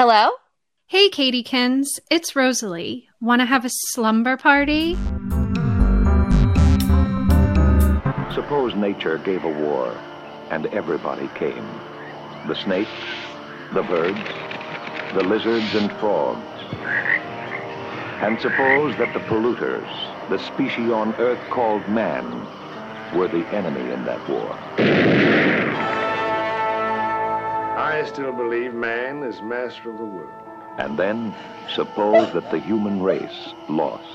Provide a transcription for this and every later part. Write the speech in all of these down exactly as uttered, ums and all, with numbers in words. Hello? Hey, Katiekins. It's Rosalie. Want to have a slumber party? Suppose nature gave a war and everybody came. The snakes, the birds, the lizards and frogs. And suppose that the polluters, the species on Earth called man, were the enemy in that war. I still believe man is master of the world. And then, suppose that the human race lost.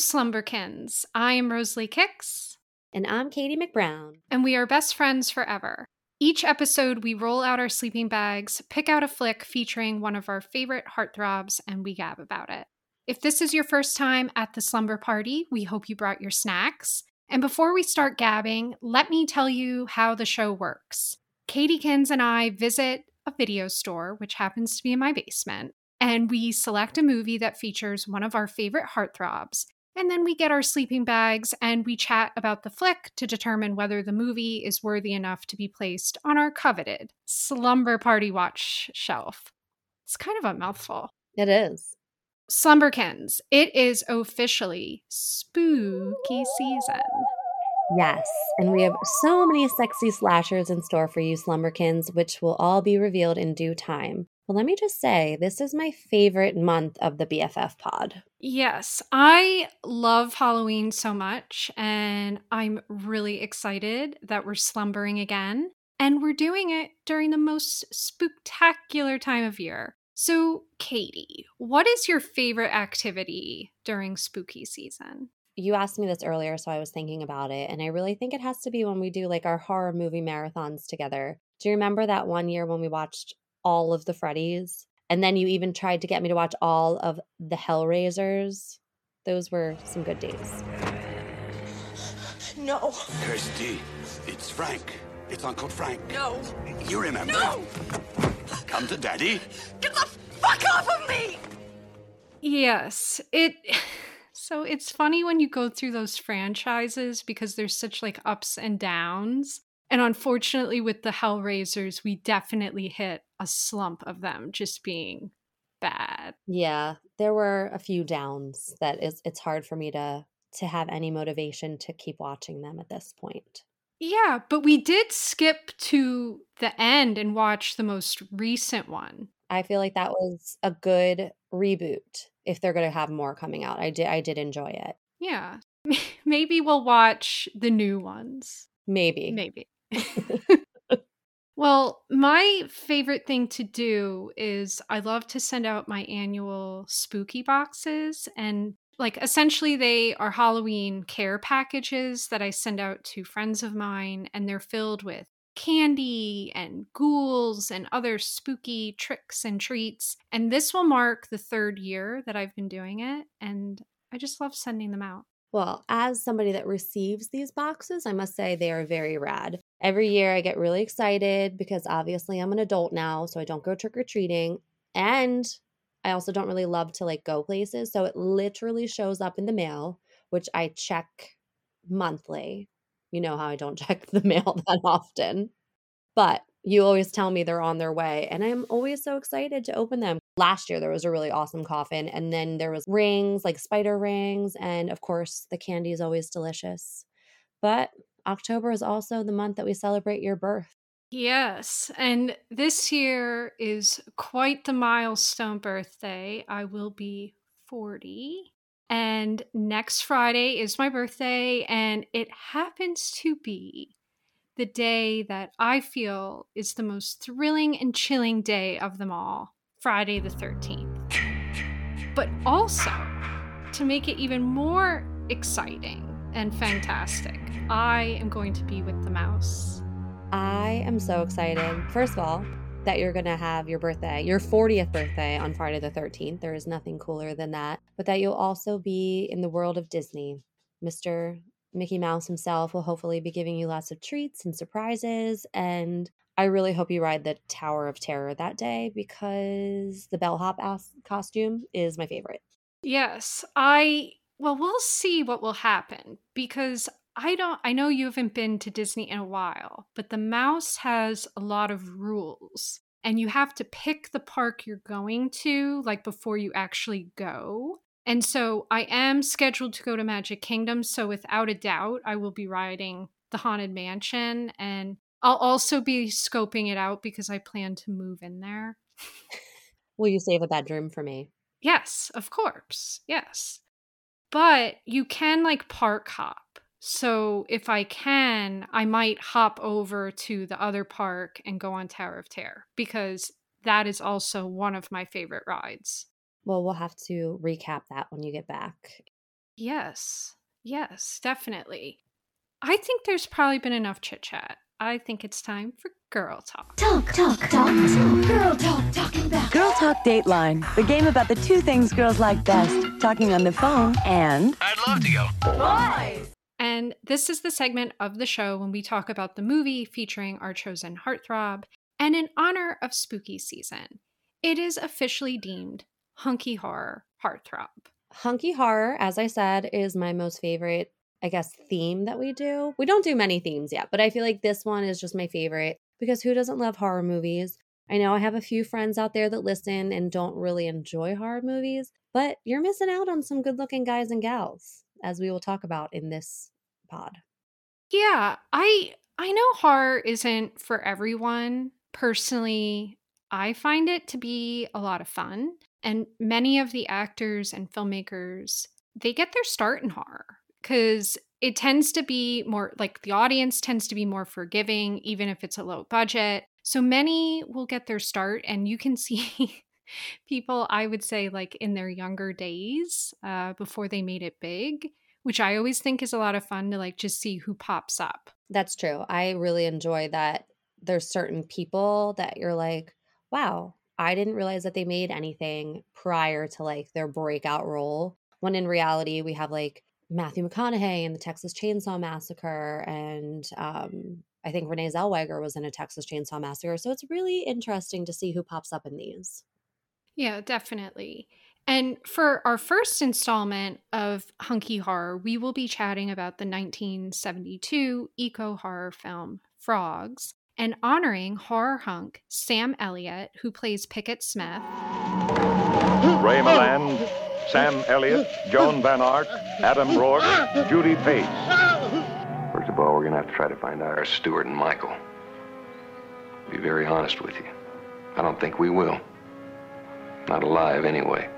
Slumberkins. I am Rosalie Kicks. And I'm Katie McBrown. And we are best friends forever. Each episode, we roll out our sleeping bags, pick out a flick featuring one of our favorite heartthrobs, and we gab about it. If this is your first time at the slumber party, we hope you brought your snacks. And before we start gabbing, let me tell you how the show works. Katiekins and I visit a video store, which happens to be in my basement, and we select a movie that features one of our favorite heartthrobs. And then we get our sleeping bags and we chat about the flick to determine whether the movie is worthy enough to be placed on our coveted Slumber Party Watch Shelf. It's kind of a mouthful. It is. Slumberkins, it is officially spooky season. Yes, and we have so many sexy slashers in store for you, Slumberkins, which will all be revealed in due time. Well, let me just say, this is my favorite month of the B F F pod. Yes, I love Halloween so much, and I'm really excited that we're slumbering again, and we're doing it during the most spooktacular time of year. So, Katie, what is your favorite activity during spooky season? You asked me this earlier, so I was thinking about it, and I really think it has to be when we do like our horror movie marathons together. Do you remember that one year when we watched all of the Freddies? And then you even tried to get me to watch all of the Hellraisers. Those were some good days. No. Kirsty, it's Frank. It's Uncle Frank. No. You remember? No! Come to Daddy. Get the fuck off of me! Yes. It... So it's funny when you go through those franchises because there's such like ups and downs. And unfortunately, with the Hellraisers, we definitely hit a slump of them just being bad. Yeah, there were a few downs that is, it's hard for me to to have any motivation to keep watching them at this point. Yeah, but we did skip to the end and watch the most recent one. I feel like that was a good reboot if they're going to have more coming out. I did, I did enjoy it. Yeah, maybe we'll watch the new ones. Maybe. Maybe. Well, my favorite thing to do is I love to send out my annual spooky boxes, and like essentially they are Halloween care packages that I send out to friends of mine, and they're filled with candy and ghouls and other spooky tricks and treats. And this will mark the third year that I've been doing it, and I just love sending them out. Well, as somebody that receives these boxes, I must say they are very rad. Every year I get really excited because obviously I'm an adult now, so I don't go trick-or-treating. And I also don't really love to like go places. So it literally shows up in the mail, which I check monthly. You know how I don't check the mail that often. But you always tell me they're on their way, and I'm always so excited to open them. Last year, there was a really awesome coffin, and then there was rings, like spider rings, and of course, the candy is always delicious. But October is also the month that we celebrate your birth. Yes, and this year is quite the milestone birthday. I will be forty, and next Friday is my birthday, and it happens to be the day that I feel is the most thrilling and chilling day of them all, Friday the thirteenth. But also, to make it even more exciting and fantastic, I am going to be with the mouse. I am so excited, first of all, that you're going to have your birthday, your fortieth birthday on Friday the thirteenth. There is nothing cooler than that. But that you'll also be in the world of Disney, Mister Mickey Mouse himself will hopefully be giving you lots of treats and surprises. And I really hope you ride the Tower of Terror that day, because the bellhop ass costume is my favorite. Yes, I, well, we'll see what will happen, because I don't, I know you haven't been to Disney in a while, but the mouse has a lot of rules, and you have to pick the park you're going to, like, before you actually go. And so I am scheduled to go to Magic Kingdom, so without a doubt, I will be riding the Haunted Mansion, and I'll also be scoping it out because I plan to move in there. Will you save a bedroom for me? Yes, of course. Yes. But you can, like, park hop. So if I can, I might hop over to the other park and go on Tower of Terror, because that is also one of my favorite rides. Well, we'll have to recap that when you get back. Yes. Yes, definitely. I think there's probably been enough chit-chat. I think it's time for Girl Talk. Talk, talk, talk, talk. Girl Talk, talking back. Girl Talk Dateline, the game about the two things girls like best, talking on the phone and... I'd love to go. Boys! And this is the segment of the show when we talk about the movie featuring our chosen heartthrob. And in honor of spooky season, it is officially deemed Hunky Horror Heartthrob. Hunky Horror, as I said, is my most favorite, I guess, theme that we do. We don't do many themes yet, but I feel like this one is just my favorite, because who doesn't love horror movies? I know I have a few friends out there that listen and don't really enjoy horror movies, but you're missing out on some good-looking guys and gals, as we will talk about in this pod. Yeah, I I know horror isn't for everyone. Personally, I find it to be a lot of fun, and many of the actors and filmmakers, they get their start in horror, because it tends to be more, like, the audience tends to be more forgiving, even if it's a low budget. So many will get their start, and you can see people, I would say, like, in their younger days, uh, before they made it big, which I always think is a lot of fun to, like, just see who pops up. That's true. I really enjoy that there's certain people that you're like, wow, I didn't realize that they made anything prior to, like, their breakout role. When in reality, we have, like, Matthew McConaughey in the Texas Chainsaw Massacre, and um, I think Renee Zellweger was in a Texas Chainsaw Massacre. So it's really interesting to see who pops up in these. Yeah, definitely. And for our first installment of Hunky Horror, we will be chatting about the nineteen seventy-two eco-horror film Frogs, and honoring horror hunk Sam Elliott, who plays Pickett Smith, Ray Milland, Sam Elliott, Joan Van Ark, Adam Roark, Judy Pace. First of all, we're going to have to try to find out our Stuart and Michael. Be very honest with you. I don't think we will. Not alive, anyway.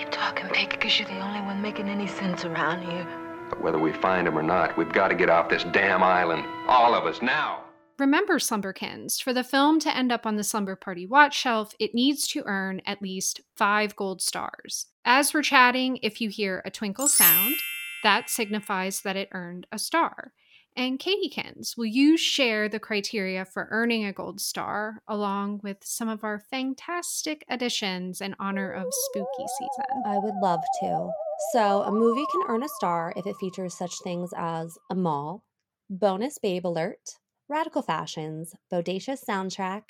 You talking, Pick, because you're the only one making any sense around here. But whether we find him or not, we've got to get off this damn island. All of us, now. Remember, Slumberkins, for the film to end up on the Slumber Party Watch Shelf, it needs to earn at least five gold stars. As we're chatting, if you hear a twinkle sound, that signifies that it earned a star. And Katiekins, will you share the criteria for earning a gold star, along with some of our fantastic additions in honor of spooky season? I would love to. So a movie can earn a star if it features such things as a mall, bonus babe alert, radical fashions, bodacious soundtrack,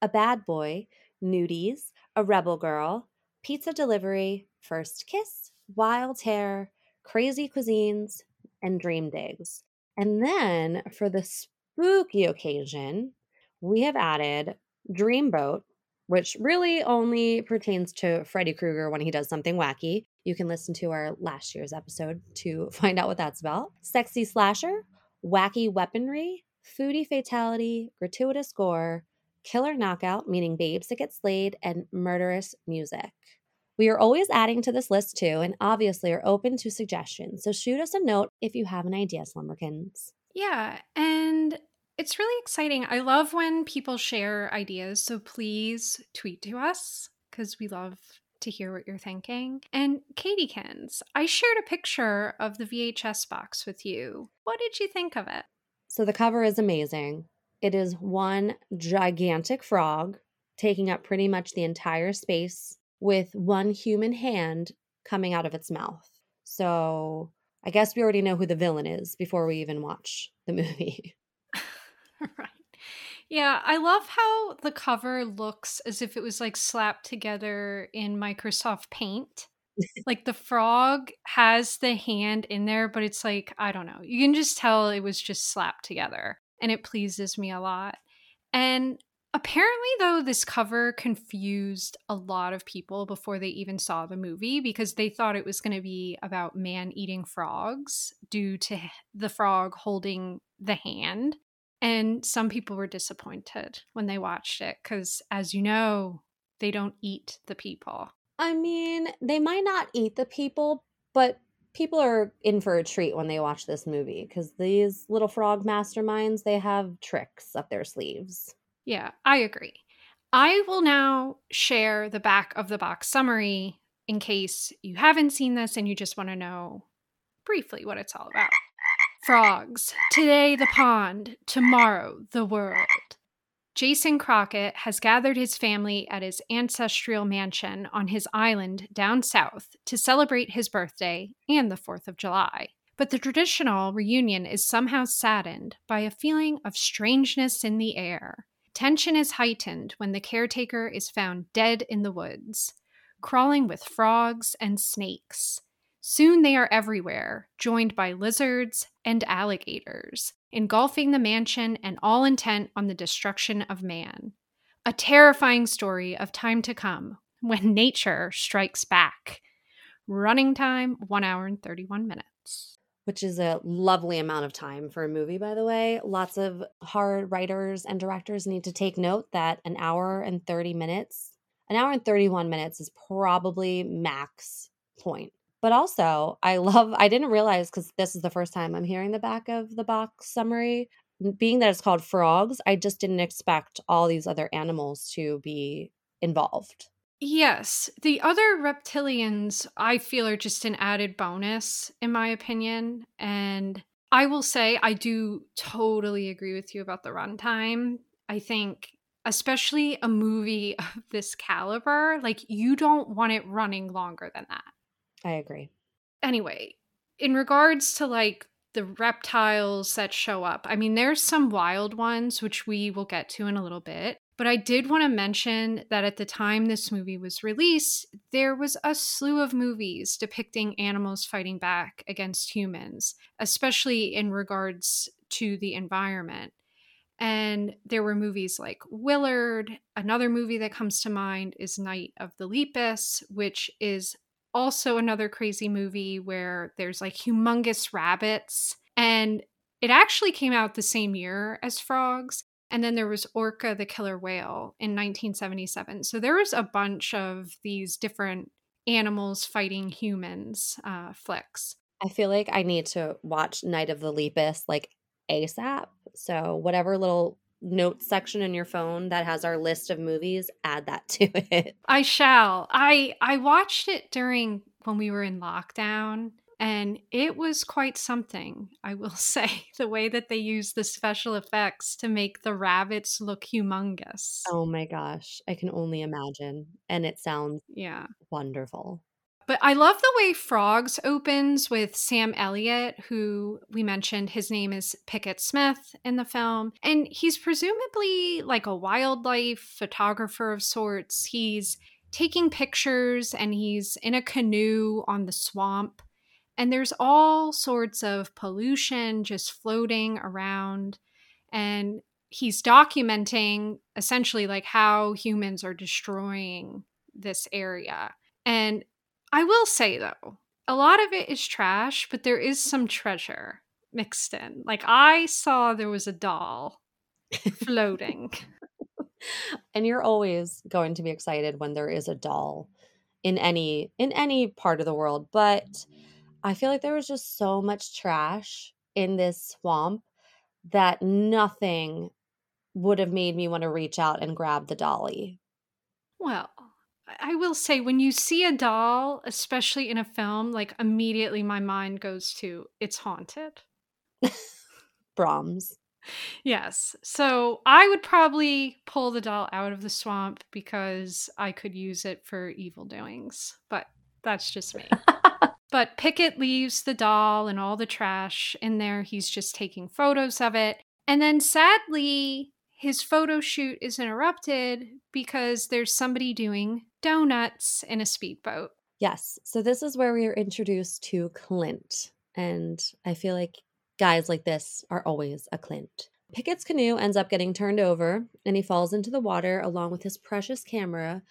a bad boy, nudies, a rebel girl, pizza delivery, first kiss, wild hair, crazy cuisines, and dream digs. And then for the spooky occasion, we have added Dreamboat, which really only pertains to Freddy Krueger when he does something wacky. You can listen to our last year's episode to find out what that's about. Sexy slasher, wacky weaponry, foodie fatality, gratuitous gore, killer knockout, meaning babes that get slayed, and murderous music. We are always adding to this list too, and obviously are open to suggestions. So shoot us a note if you have an idea, Slumberkins. Yeah, and it's really exciting. I love when people share ideas, so please tweet to us, because we love to hear what you're thinking. And Katiekins, I shared a picture of the V H S box with you. What did you think of it? So the cover is amazing. It is one gigantic frog taking up pretty much the entire space, with one human hand coming out of its mouth. So I guess we already know who the villain is before we even watch the movie. Right. Yeah, I love how the cover looks as if it was like slapped together in Microsoft Paint. Like the frog has the hand in there, but it's like, I don't know. You can just tell it was just slapped together, and it pleases me a lot. And apparently, though, this cover confused a lot of people before they even saw the movie, because they thought it was going to be about man eating frogs due to the frog holding the hand. And some people were disappointed when they watched it because, as you know, they don't eat the people. I mean, they might not eat the people, but people are in for a treat when they watch this movie because these little frog masterminds, they have tricks up their sleeves. Yeah, I agree. I will now share the back of the box summary in case you haven't seen this and you just want to know briefly what it's all about. Frogs. Today, the pond. Tomorrow, the world. Jason Crockett has gathered his family at his ancestral mansion on his island down south to celebrate his birthday and the fourth of July. But the traditional reunion is somehow saddened by a feeling of strangeness in the air. Tension is heightened when the caretaker is found dead in the woods, crawling with frogs and snakes. Soon they are everywhere, joined by lizards and alligators, engulfing the mansion and all intent on the destruction of man. A terrifying story of time to come when nature strikes back. Running time, one hour and thirty-one minutes. Which is a lovely amount of time for a movie, by the way. Lots of horror writers and directors need to take note that an hour and thirty minutes, an hour and thirty-one minutes is probably max point. But also, I love, I didn't realize because this is the first time I'm hearing the back of the box summary. Being that it's called Frogs, I just didn't expect all these other animals to be involved. Yes. The other reptilians, I feel, are just an added bonus, in my opinion. And I will say I do totally agree with you about the runtime. I think, especially a movie of this caliber, like, you don't want it running longer than that. I agree. Anyway, in regards to, like, the reptiles that show up, I mean, there's some wild ones, which we will get to in a little bit. But I did want to mention that at the time this movie was released, there was a slew of movies depicting animals fighting back against humans, especially in regards to the environment. And there were movies like Willard. Another movie that comes to mind is Night of the Lepus, which is also another crazy movie where there's, like, humongous rabbits. And it actually came out the same year as Frogs. And then there was Orca the Killer Whale in nineteen seventy-seven. So there was a bunch of these different animals fighting humans uh, flicks. I feel like I need to watch Night of the Lepus like ASAP. So whatever little note section in your phone that has our list of movies, add that to it. I shall. I I watched it during when we were in lockdown. And it was quite something, I will say, the way that they use the special effects to make the rabbits look humongous. Oh my gosh, I can only imagine. And it sounds yeah wonderful. But I love the way Frogs opens with Sam Elliott, who we mentioned, his name is Pickett Smith in the film. And he's presumably like a wildlife photographer of sorts. He's taking pictures and he's in a canoe on the swamp. And there's all sorts of pollution just floating around. And he's documenting essentially like how humans are destroying this area. And I will say, though, a lot of it is trash, but there is some treasure mixed in. Like, I saw there was a doll floating. And you're always going to be excited when there is a doll in any in any part of the world. But I feel like there was just so much trash in this swamp that nothing would have made me want to reach out and grab the dolly. Well, I will say when you see a doll, especially in a film, like immediately my mind goes to it's haunted. Brahms. Yes. So I would probably pull the doll out of the swamp because I could use it for evil doings, but that's just me. But Pickett leaves the doll and all the trash in there. He's just taking photos of it. And then sadly, his photo shoot is interrupted because there's somebody doing donuts in a speedboat. Yes. So this is where we are introduced to Clint. And I feel like guys like this are always a Clint. Pickett's canoe ends up getting turned over and he falls into the water along with his precious camera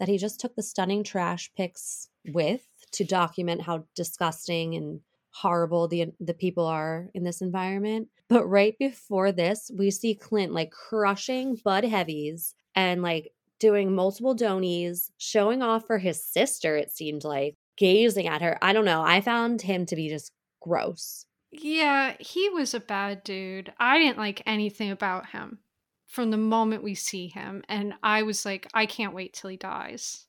that he just took the stunning trash pics with to document how disgusting and horrible the the people are in this environment. But right before this, we see Clint like crushing Bud Heavies and like doing multiple donies, showing off for his sister, it seemed like, gazing at her. I don't know. I found him to be just gross. Yeah, he was a bad dude. I didn't like anything about him from the moment we see him. And I was like, I can't wait till he dies.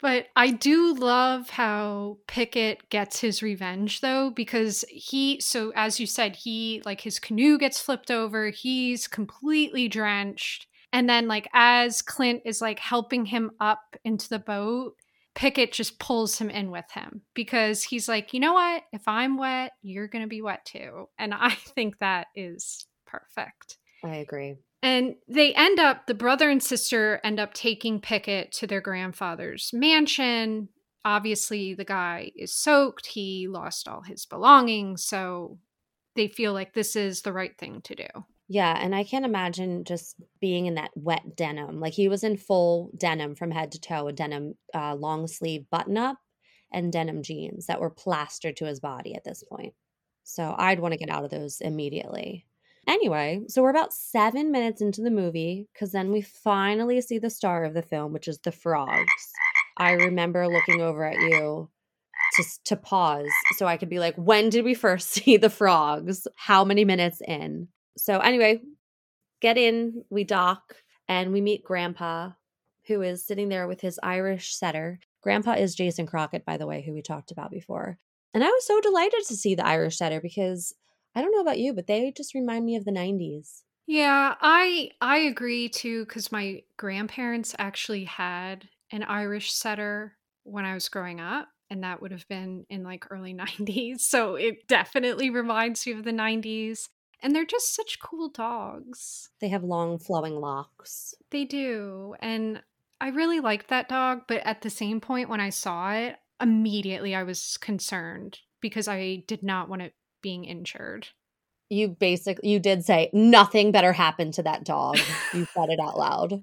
But I do love how Pickett gets his revenge, though, because he, so as you said, he, like, his canoe gets flipped over. He's completely drenched. And then, like, as Clint is, like, helping him up into the boat, Pickett just pulls him in with him because he's like, you know what? If I'm wet, you're going to be wet, too. And I think that is perfect. I agree. And they end up, the brother and sister end up taking Pickett to their grandfather's mansion. Obviously, the guy is soaked. He lost all his belongings. So they feel like this is the right thing to do. Yeah. And I can't imagine just being in that wet denim. Like, he was in full denim from head to toe, a denim uh, long sleeve button up and denim jeans that were plastered to his body at this point. So I'd want to get out of those immediately. Anyway, so we're about seven minutes into the movie because then we finally see the star of the film, which is the frogs. I remember looking over at you to, to pause so I could be like, when did we first see the frogs? How many minutes in? So anyway, get in, we dock, and we meet Grandpa, who is sitting there with his Irish setter. Grandpa is Jason Crockett, by the way, who we talked about before. And I was so delighted to see the Irish setter because I don't know about you, but they just remind me of the nineties. Yeah, I I agree too, because my grandparents actually had an Irish setter when I was growing up, and that would have been in like early nineties. So it definitely reminds you of the nineties. And they're just such cool dogs. They have long flowing locks. They do. And I really liked that dog, but at the same point when I saw it, immediately I was concerned because I did not want it being injured. You basically, you did say nothing better happened to that dog. You said it out loud,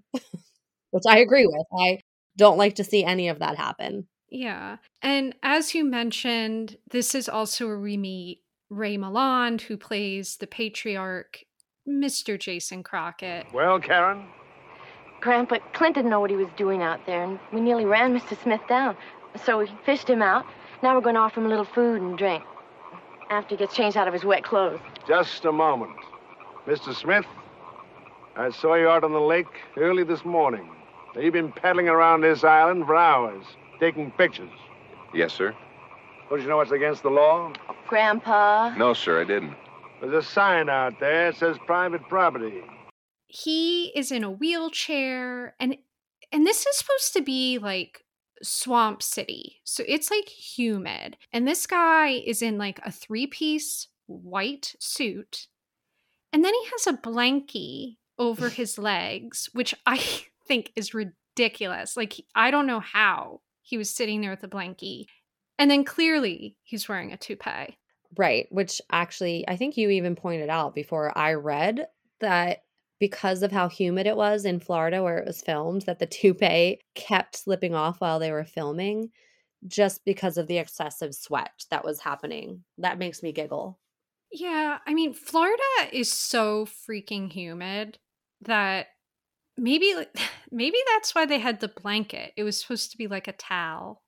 which I agree with. I don't like to see any of that happen. Yeah. And as you mentioned, this is also where we meet Ray Milland, who plays the patriarch, Mister Jason Crockett. Well, Karen? Grandpa, Clint didn't know what he was doing out there, and we nearly ran Mister Smith down. So we fished him out. Now we're going to offer him a little food and drink after he gets changed out of his wet clothes. Just a moment. Mister Smith, I saw you out on the lake early this morning. Now, you've been paddling around this island for hours, taking pictures. Yes, sir. Don't you know it's against the law? Grandpa? No, sir, I didn't. There's a sign out there. It says private property. He is in a wheelchair, and and this is supposed to be like Swamp City. So it's like humid. And this guy is in like a three-piece white suit. And then he has a blankie over his legs, which I think is ridiculous. Like, I don't know how he was sitting there with a blankie. And then clearly he's wearing a toupee. Right, which actually I think you even pointed out before I read that because of how humid it was in Florida where it was filmed, that the toupee kept slipping off while they were filming just because of the excessive sweat that was happening. That makes me giggle. Yeah, I mean, Florida is so freaking humid that maybe maybe that's why they had the blanket. It was supposed to be like a towel.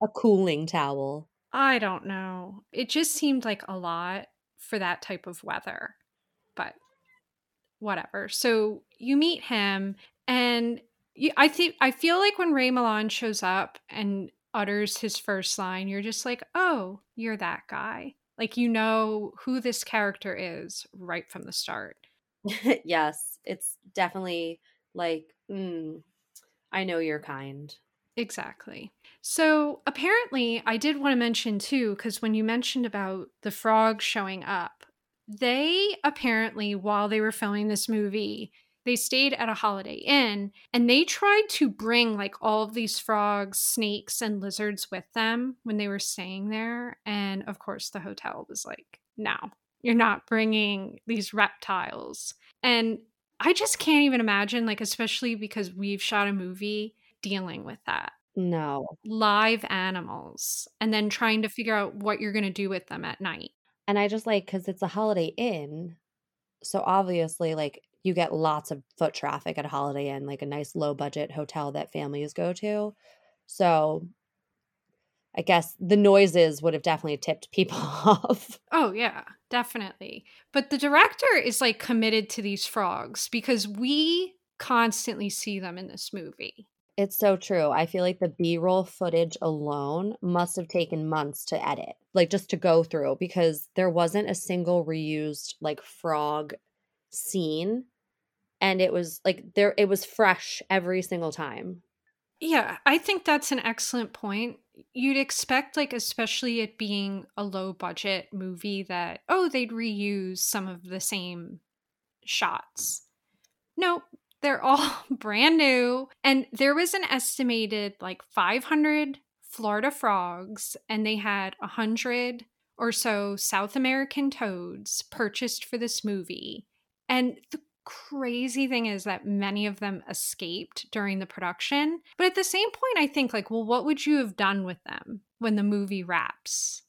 A cooling towel. I don't know. It just seemed like a lot for that type of weather, but whatever. So you meet him, and you, I think I feel like when Ray Milland shows up and utters his first line, you're just like, oh, you're that guy. Like, you know who this character is right from the start. Yes, it's definitely like, mm, I know you're kind. Exactly. So apparently, I did want to mention too, because when you mentioned about the frogs showing up, they apparently, while they were filming this movie, they stayed at a Holiday Inn, and they tried to bring like all of these frogs, snakes, and lizards with them when they were staying there. And of course, the hotel was like, no, you're not bringing these reptiles. And I just can't even imagine, like, especially because we've shot a movie dealing with that. No. Live animals, and then trying to figure out what you're going to do with them at night. And I just like, because it's a Holiday Inn, so obviously, like, you get lots of foot traffic at a Holiday Inn, like a nice low budget hotel that families go to. So I guess the noises would have definitely tipped people off. Oh, yeah, definitely. But the director is like committed to these frogs because we constantly see them in this movie. It's so true. I feel like the B-roll footage alone must have taken months to edit, like just to go through, because there wasn't a single reused like frog scene. And it was like there, it was fresh every single time. Yeah, I think that's an excellent point. You'd expect, like, especially it being a low budget movie, that, oh, they'd reuse some of the same shots. Nope, they're all brand new. And there was an estimated like five hundred Florida frogs, and they had one hundred or so South American toads purchased for this movie. And the crazy thing is that many of them escaped during the production. But at the same point, I think, like, well, what would you have done with them when the movie wraps?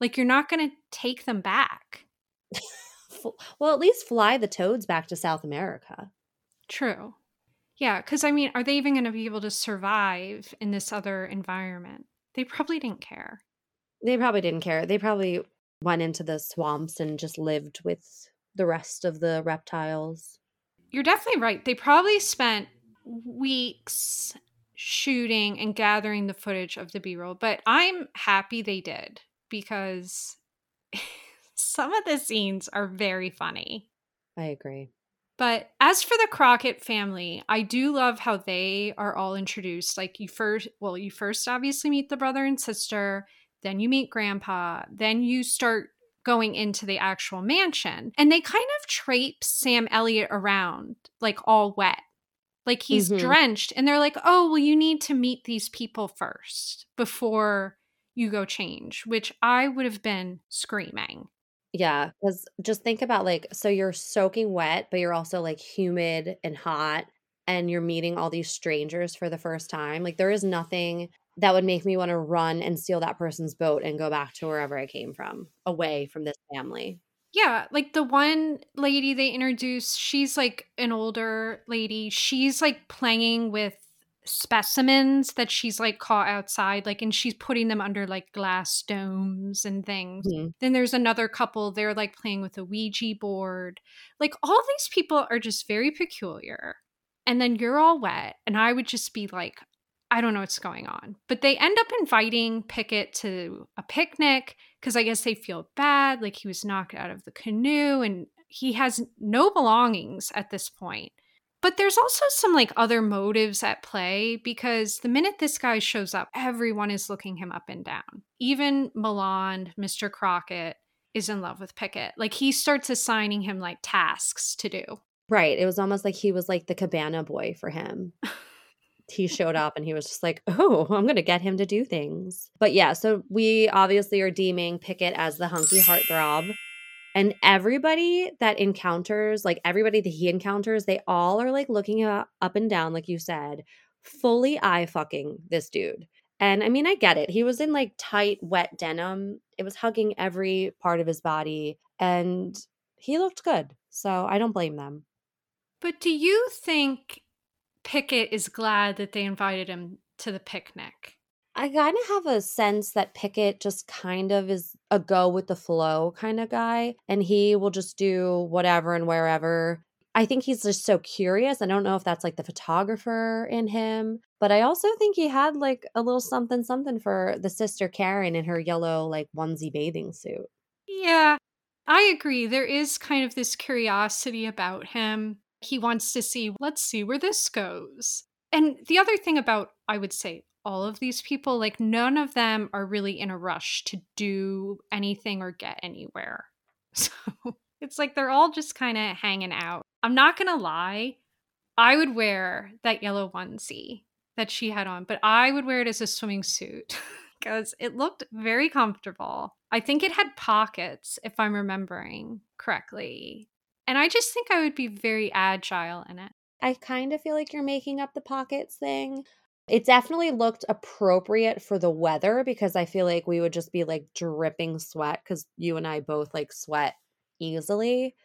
Like, you're not going to take them back. Well, at least fly the toads back to South America. True. Yeah, because, I mean, are they even going to be able to survive in this other environment? They probably didn't care. They probably didn't care. They probably went into the swamps and just lived with the rest of the reptiles. You're definitely right. They probably spent weeks shooting and gathering the footage of the B-roll, but I'm happy they did because some of the scenes are very funny. I agree. But as for the Crockett family, I do love how they are all introduced. Like you first, well, you first obviously meet the brother and sister, then you meet grandpa, then you start going into the actual mansion. And they kind of traipse Sam Elliott around, like all wet. Like he's mm-hmm. drenched. And they're like, oh, well, you need to meet these people first before you go change, which I would have been screaming. Yeah, because just think about like, so you're soaking wet, but you're also like humid and hot. And you're meeting all these strangers for the first time. Like there is nothing that would make me want to run and steal that person's boat and go back to wherever I came from, away from this family. Yeah, like the one lady they introduced, she's like an older lady. She's like playing with specimens that she's like caught outside, like, and she's putting them under like glass domes and things. Mm-hmm. Then there's another couple, they're like playing with a Ouija board. Like all these people are just very peculiar. And then you're all wet. And I would just be like, I don't know what's going on. But they end up inviting Pickett to a picnic because I guess they feel bad. Like he was knocked out of the canoe and he has no belongings at this point. But there's also some like other motives at play because the minute this guy shows up, everyone is looking him up and down. Even Milland, Mister Crockett, is in love with Pickett. Like he starts assigning him like tasks to do. Right. It was almost like he was like the cabana boy for him. He showed up and he was just like, oh, I'm going to get him to do things. But yeah, so we obviously are deeming Pickett as the hunky heartthrob. And everybody that encounters, like everybody that he encounters, they all are like looking up and down, like you said, fully eye-fucking this dude. And I mean, I get it. He was in like tight, wet denim. It was hugging every part of his body. And he looked good. So I don't blame them. But do you think Pickett is glad that they invited him to the picnic? I kind of have a sense that Pickett just kind of is a go with the flow kind of guy, and he will just do whatever and wherever. I think he's just so curious. I don't know if that's like the photographer in him, but I also think he had like a little something something for the sister Karen in her yellow like onesie bathing suit. Yeah, I agree. There is kind of this curiosity about him. He wants to see, let's see where this goes. And the other thing about, I would say, all of these people, like none of them are really in a rush to do anything or get anywhere. So it's like they're all just kind of hanging out. I'm not going to lie. I would wear that yellow onesie that she had on, but I would wear it as a swimming suit because it looked very comfortable. I think it had pockets, if I'm remembering correctly. And I just think I would be very agile in it. I kind of feel like you're making up the pockets thing. It definitely looked appropriate for the weather because I feel like we would just be like dripping sweat because you and I both like sweat easily.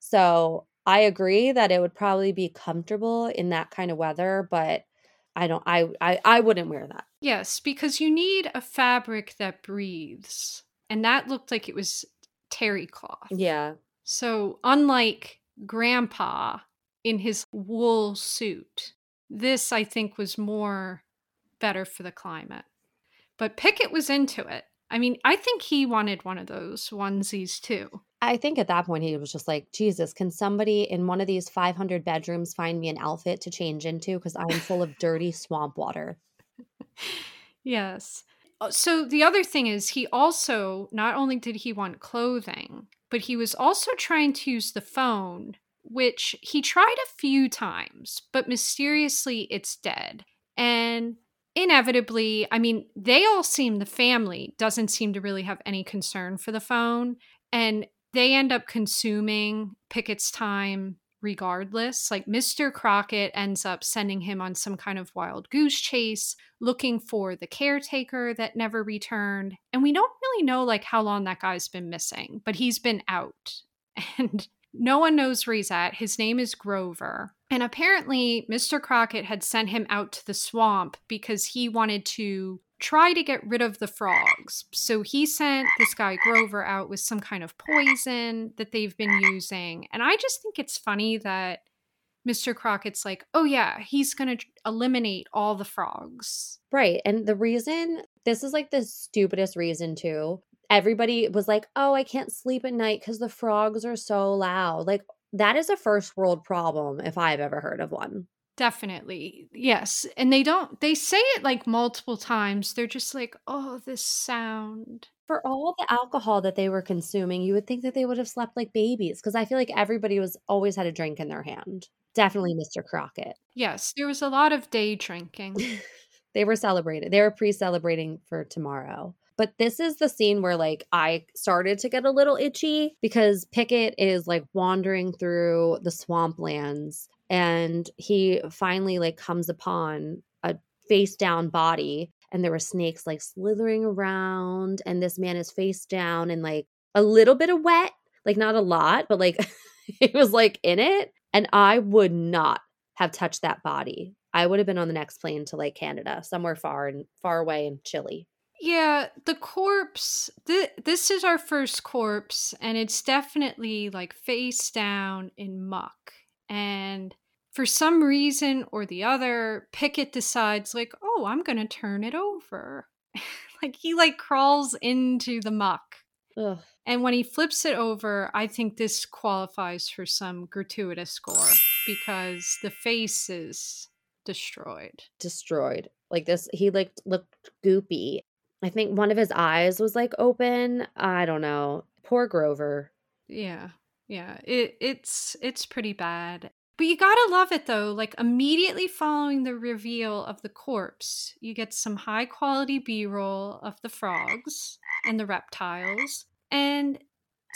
So I agree that it would probably be comfortable in that kind of weather, but I don't, I, I, I wouldn't wear that. Yes, because you need a fabric that breathes. And that looked like it was terry cloth. Yeah. So unlike Grandpa in his wool suit, this I think was more better for the climate. But Pickett was into it. I mean, I think he wanted one of those onesies too. I think at that point he was just like, Jesus, can somebody in one of these five hundred bedrooms find me an outfit to change into? Because I'm full of dirty swamp water. Yes. So the other thing is he also, not only did he want clothing, but he was also trying to use the phone, which he tried a few times, but mysteriously it's dead. And inevitably, I mean, they all seem, the family doesn't seem to really have any concern for the phone. And they end up consuming Pickett's time regardless. Like Mister Crockett ends up sending him on some kind of wild goose chase, looking for the caretaker that never returned. And we don't really know like how long that guy's been missing, but he's been out. And no one knows where he's at. His name is Grover. And apparently Mister Crockett had sent him out to the swamp because he wanted to try to get rid of the frogs. So he sent this guy Grover out with some kind of poison that they've been using. And I just think it's funny that Mister Crockett's like, oh yeah, he's going to eliminate all the frogs. Right. And the reason, this is like the stupidest reason too. Everybody was like, oh, I can't sleep at night because the frogs are so loud. Like, that is a first world problem if I've ever heard of one. Definitely. Yes. And they don't, they say it like multiple times. They're just like, oh, this sound. For all the alcohol that they were consuming, you would think that they would have slept like babies because I feel like everybody was always had a drink in their hand. Definitely Mister Crockett. Yes. There was a lot of day drinking. They were celebrating. They were pre-celebrating for tomorrow. But this is the scene where, like, I started to get a little itchy because Pickett is, like, wandering through the swamplands and he finally, like, comes upon a face-down body and there were snakes, like, slithering around and this man is face down and, like, a little bit of wet. Like, not a lot, but, like, he was, like, in it. And I would not have touched that body. I would have been on the next plane to, like, Canada, somewhere far and far away in Chile. Yeah, the corpse, th- this is our first corpse, and it's definitely like face down in muck. And for some reason or the other, Pickett decides like, oh, I'm going to turn it over. Like he like crawls into the muck. Ugh. And when he flips it over, I think this qualifies for some gratuitous score because the face is destroyed. Destroyed. Like this, he like looked goopy. I think one of his eyes was like open. I don't know. Poor Grover. Yeah. Yeah. It, it's it's pretty bad. But you gotta love it though. Like immediately following the reveal of the corpse, you get some high quality B-roll of the frogs and the reptiles. And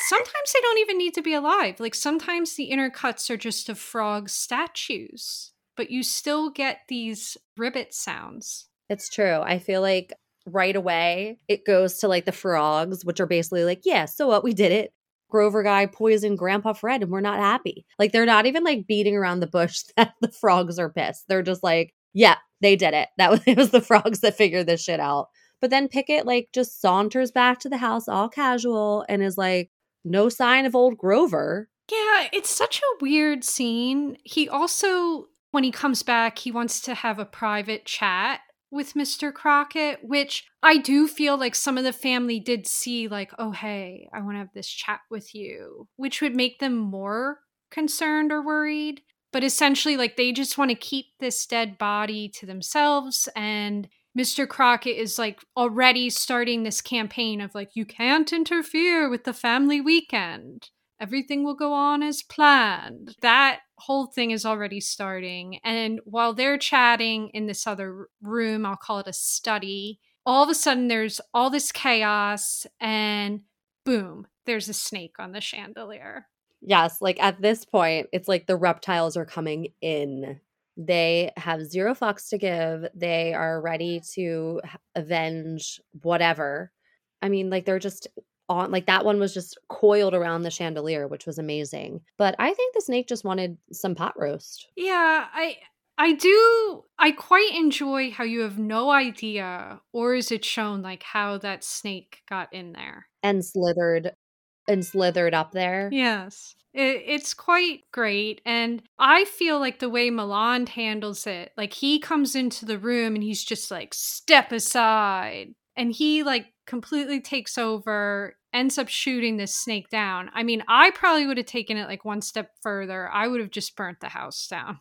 sometimes they don't even need to be alive. Like sometimes the inner cuts are just of frog statues. But you still get these ribbit sounds. It's true. I feel like right away, it goes to like the frogs, which are basically like, yeah, so what? We did it. Grover guy poisoned Grandpa Fred and we're not happy. Like they're not even like beating around the bush that the frogs are pissed. They're just like, yeah, they did it. That was, it was the frogs that figured this shit out. But then Pickett like just saunters back to the house all casual and is like, no sign of old Grover. Yeah, it's such a weird scene. He also, when he comes back, he wants to have a private chat with Mister Crockett, which I do feel like some of the family did see like, oh, hey, I want to have this chat with you, which would make them more concerned or worried. But essentially, like, they just want to keep this dead body to themselves. And Mister Crockett is, like, already starting this campaign of, like, you can't interfere with the family weekend. Everything will go on as planned. That whole thing is already starting. And while they're chatting in this other room, I'll call it a study, all of a sudden there's all this chaos and boom, there's a snake on the chandelier. Yes, like at this point, it's like the reptiles are coming in. They have zero fucks to give. They are ready to avenge whatever. I mean, like they're just on, like that one was just coiled around the chandelier, which was amazing. But I think the snake just wanted some pot roast. Yeah, I I do. I quite enjoy how you have no idea, or is it shown like how that snake got in there and slithered. And slithered up there. Yes. It, it's quite great. And I feel like the way Milland handles it, like he comes into the room and he's just like, step aside. And he like completely takes over, ends up shooting this snake down. I mean, I probably would have taken it like one step further. I would have just burnt the house down.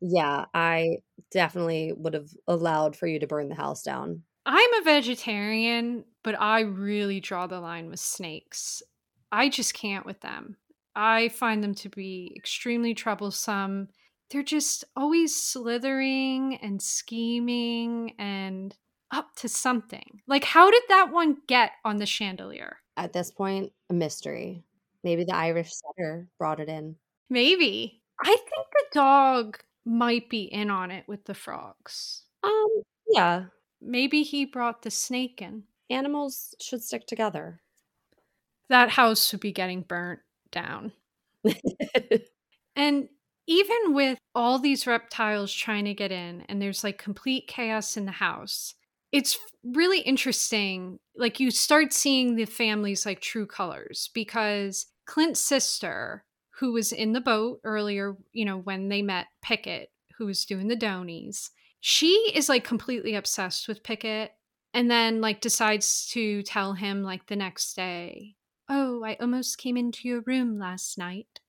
Yeah, I definitely would have allowed for you to burn the house down. I'm a vegetarian, but I really draw the line with snakes. I just can't with them. I find them to be extremely troublesome. They're just always slithering and scheming and up to something. Like, how did that one get on the chandelier? At this point, a mystery. Maybe the Irish setter brought it in. Maybe. I think the dog might be in on it with the frogs. Um, yeah. Maybe he brought the snake in. Animals should stick together. That house should be getting burnt down. And even with all these reptiles trying to get in, and there's like complete chaos in the house, it's really interesting. Like you start seeing the family's like true colors, because Clint's sister, who was in the boat earlier, you know, when they met Pickett, who was doing the Donies, she is like completely obsessed with Pickett, and then like decides to tell him like the next day, oh, I almost came into your room last night.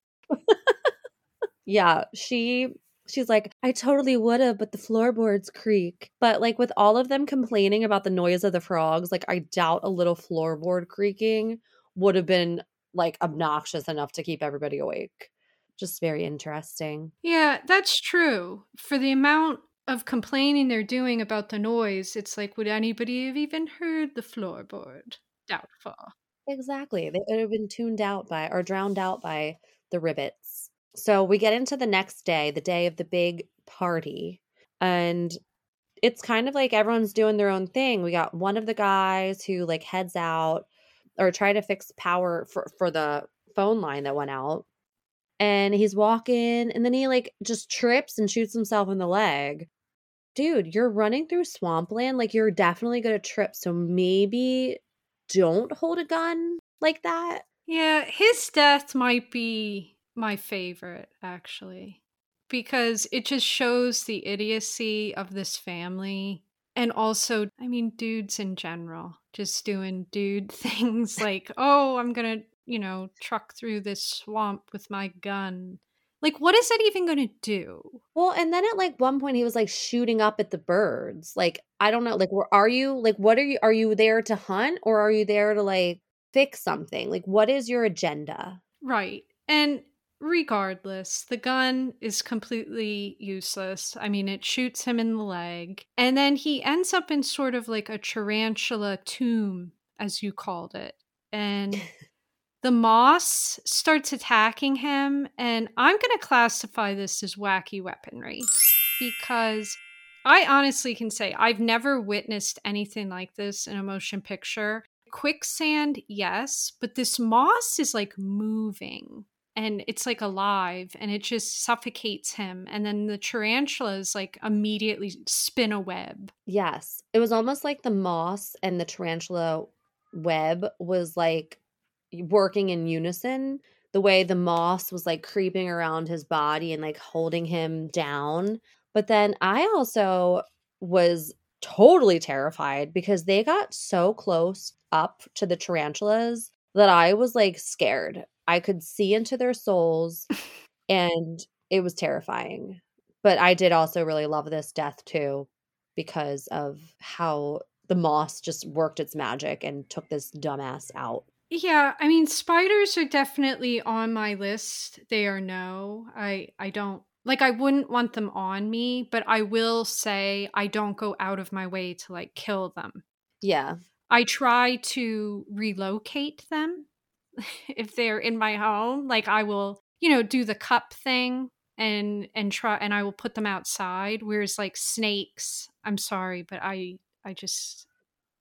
Yeah, she she's like, I totally would have, but the floorboards creak. But like with all of them complaining about the noise of the frogs, like I doubt a little floorboard creaking would have been like obnoxious enough to keep everybody awake. Just very interesting. Yeah, that's true. For the amount of complaining they're doing about the noise, it's like, would anybody have even heard the floorboard? Doubtful. Exactly. They would have been tuned out by or drowned out by the ribbits. So we get into the next day, the day of the big party. And it's kind of like everyone's doing their own thing. We got one of the guys who like heads out or try to fix power for, for the phone line that went out. And he's walking and then he like just trips and shoots himself in the leg. Dude, you're running through swampland. Like, you're definitely going to trip. So maybe don't hold a gun like that. Yeah, his death might be my favorite, actually, because it just shows the idiocy of this family. And also, I mean, dudes in general, just doing dude things like, oh, I'm going to, you know, truck through this swamp with my gun. Like, what is that even going to do? Well, and then at like one point he was like shooting up at the birds. Like, I don't know. Like, where are you? Like, what are you? Are you there to hunt, or are you there to like fix something? Like, what is your agenda? Right. And regardless, the gun is completely useless. I mean, it shoots him in the leg. And then he ends up in sort of like a tarantula tomb, as you called it. And the moss starts attacking him, and I'm going to classify this as wacky weaponry, because I honestly can say I've never witnessed anything like this in a motion picture. Quicksand, yes, but this moss is like moving, and it's like alive, and it just suffocates him. And then the tarantulas like immediately spin a web. Yes. It was almost like the moss and the tarantula web was like working in unison, the way the moss was like creeping around his body and like holding him down. But then I also was totally terrified because they got so close up to the tarantulas that I was like scared. I could see into their souls, and it was terrifying. But I did also really love this death too, because of how the moss just worked its magic and took this dumbass out. Yeah, I mean, spiders are definitely on my list. They are no. I, I don't, like, I wouldn't want them on me, but I will say I don't go out of my way to, like, kill them. Yeah. I try to relocate them if they're in my home. Like, I will, you know, do the cup thing and and try, and I will put them outside. Whereas, like, snakes, I'm sorry, but I I just,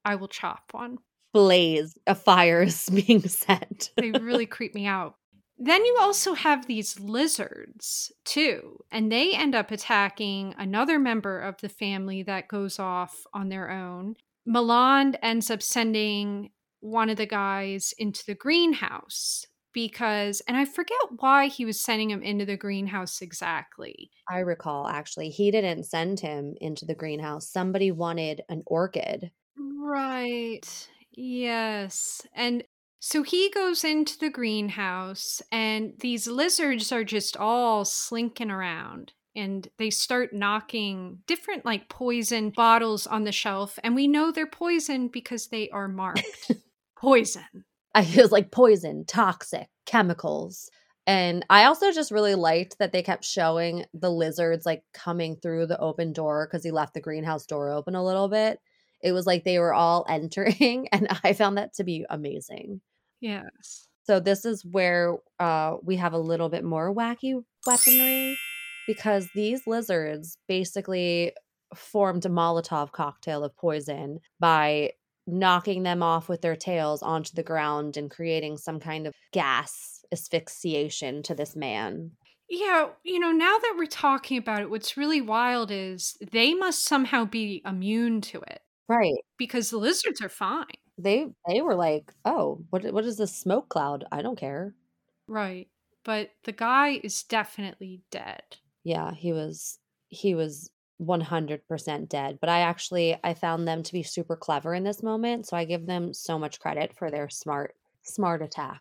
I will chop one. Blaze, a fire is being set. They really creep me out. Then you also have these lizards too, and they end up attacking another member of the family that goes off on their own. Milland ends up sending one of the guys into the greenhouse because, and I forget why he was sending him into the greenhouse exactly. I recall, actually, he didn't send him into the greenhouse. Somebody wanted an orchid. Right. Yes. And so he goes into the greenhouse, and these lizards are just all slinking around, and they start knocking different, like, poison bottles on the shelf. And we know they're poison because they are marked poison. I feel like poison, toxic, chemicals. And I also just really liked that they kept showing the lizards, like, coming through the open door because he left the greenhouse door open a little bit. It was like they were all entering, and I found that to be amazing. Yes. So this is where uh, we have a little bit more wacky weaponry, because these lizards basically formed a Molotov cocktail of poison by knocking them off with their tails onto the ground and creating some kind of gas asphyxiation to this man. Yeah, you know, now that we're talking about it, what's really wild is they must somehow be immune to it. Right. Because the lizards are fine. They they were like, oh, what what is this smoke cloud? I don't care. Right. But the guy is definitely dead. Yeah, he was he was one hundred percent dead. But I actually, I found them to be super clever in this moment. So I give them so much credit for their smart, smart attack.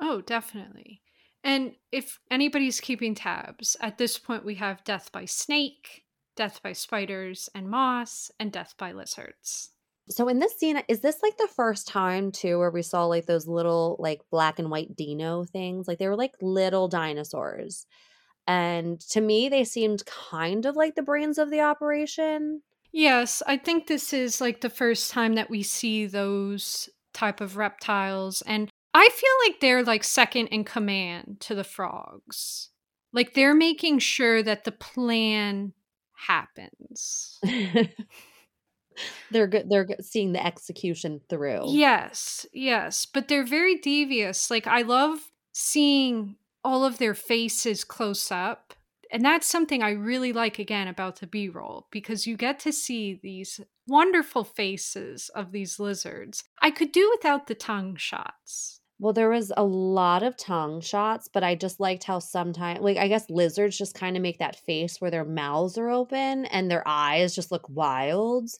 Oh, definitely. And if anybody's keeping tabs, at this point we have death by snake, death by spiders and moss, and death by lizards. So in this scene, is this like the first time too where we saw like those little like black and white dino things? Like they were like little dinosaurs. And to me, they seemed kind of like the brains of the operation. Yes, I think this is like the first time that we see those type of reptiles. And I feel like they're like second in command to the frogs. Like they're making sure that the plan happens. They're good. They're seeing the execution through. Yes. Yes. But they're very devious. Like I love seeing all of their faces close up. And that's something I really like, again, about the B-roll, because you get to see these wonderful faces of these lizards. I could do without the tongue shots. Well, there was a lot of tongue shots, but I just liked how sometimes, like, I guess lizards just kind of make that face where their mouths are open and their eyes just look wild.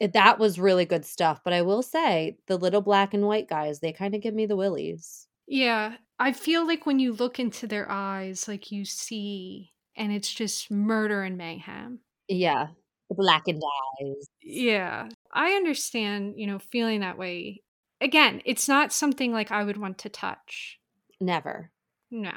It, that was really good stuff. But I will say the little black and white guys, they kind of give me the willies. Yeah. I feel like when you look into their eyes, like you see... And it's just murder and mayhem. Yeah. The blackened eyes. Yeah. I understand, you know, feeling that way. Again, it's not something like I would want to touch. Never. No.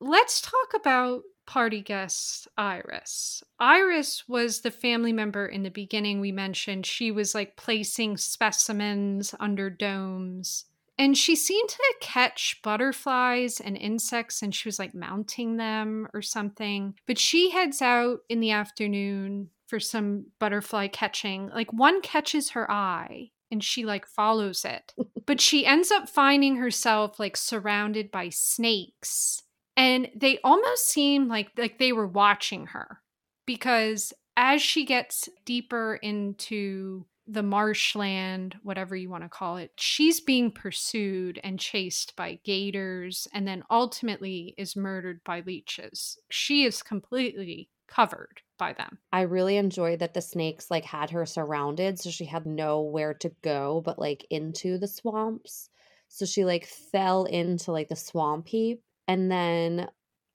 Let's talk about party guest Iris. Iris was the family member in the beginning we mentioned. She was like placing specimens under domes. And she seemed to catch butterflies and insects, and she was like mounting them or something. But she heads out in the afternoon for some butterfly catching. Like one catches her eye and she like follows it. But she ends up finding herself like surrounded by snakes. And they almost seem like, like they were watching her, because as she gets deeper into the marshland, whatever you want to call it, she's being pursued and chased by gators, and then ultimately is murdered by leeches. She is completely covered by them. I really enjoyed that the snakes like had her surrounded, so she had nowhere to go but like into the swamps. So she like fell into like the swamp heap, and then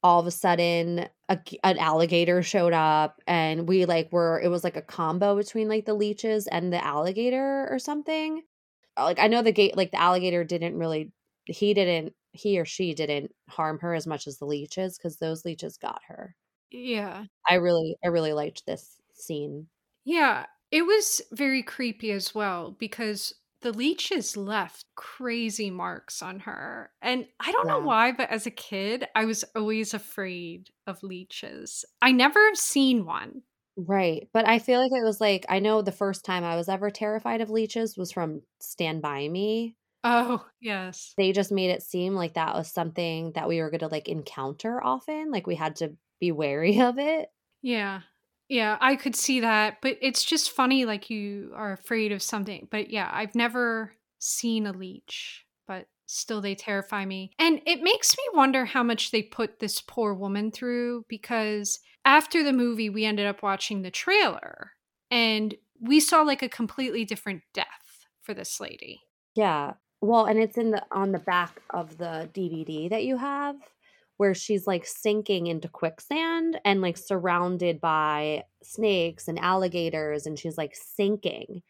all of a sudden a, an alligator showed up, and we like were, it was like a combo between like the leeches and the alligator or something. Like, I know the gate, like the alligator didn't really, he didn't, he or she didn't harm her as much as the leeches, because those leeches got her. Yeah. I really, I really liked this scene. Yeah. It was very creepy as well, because the leeches left crazy marks on her. And I don't yeah. know why, but as a kid, I was always afraid of leeches. I never have seen one. Right. But I feel like it was like, I know the first time I was ever terrified of leeches was from Stand By Me. Oh, yes. They just made it seem like that was something that we were going to like encounter often. Like we had to be wary of it. Yeah. Yeah, I could see that, but it's just funny, like you are afraid of something. But yeah, I've never seen a leech, but still they terrify me. And it makes me wonder how much they put this poor woman through, because after the movie, we ended up watching the trailer and we saw like a completely different death for this lady. Yeah, well, and it's in the on the back of the D V D that you have, where she's like sinking into quicksand and like surrounded by snakes and alligators, and she's like sinking.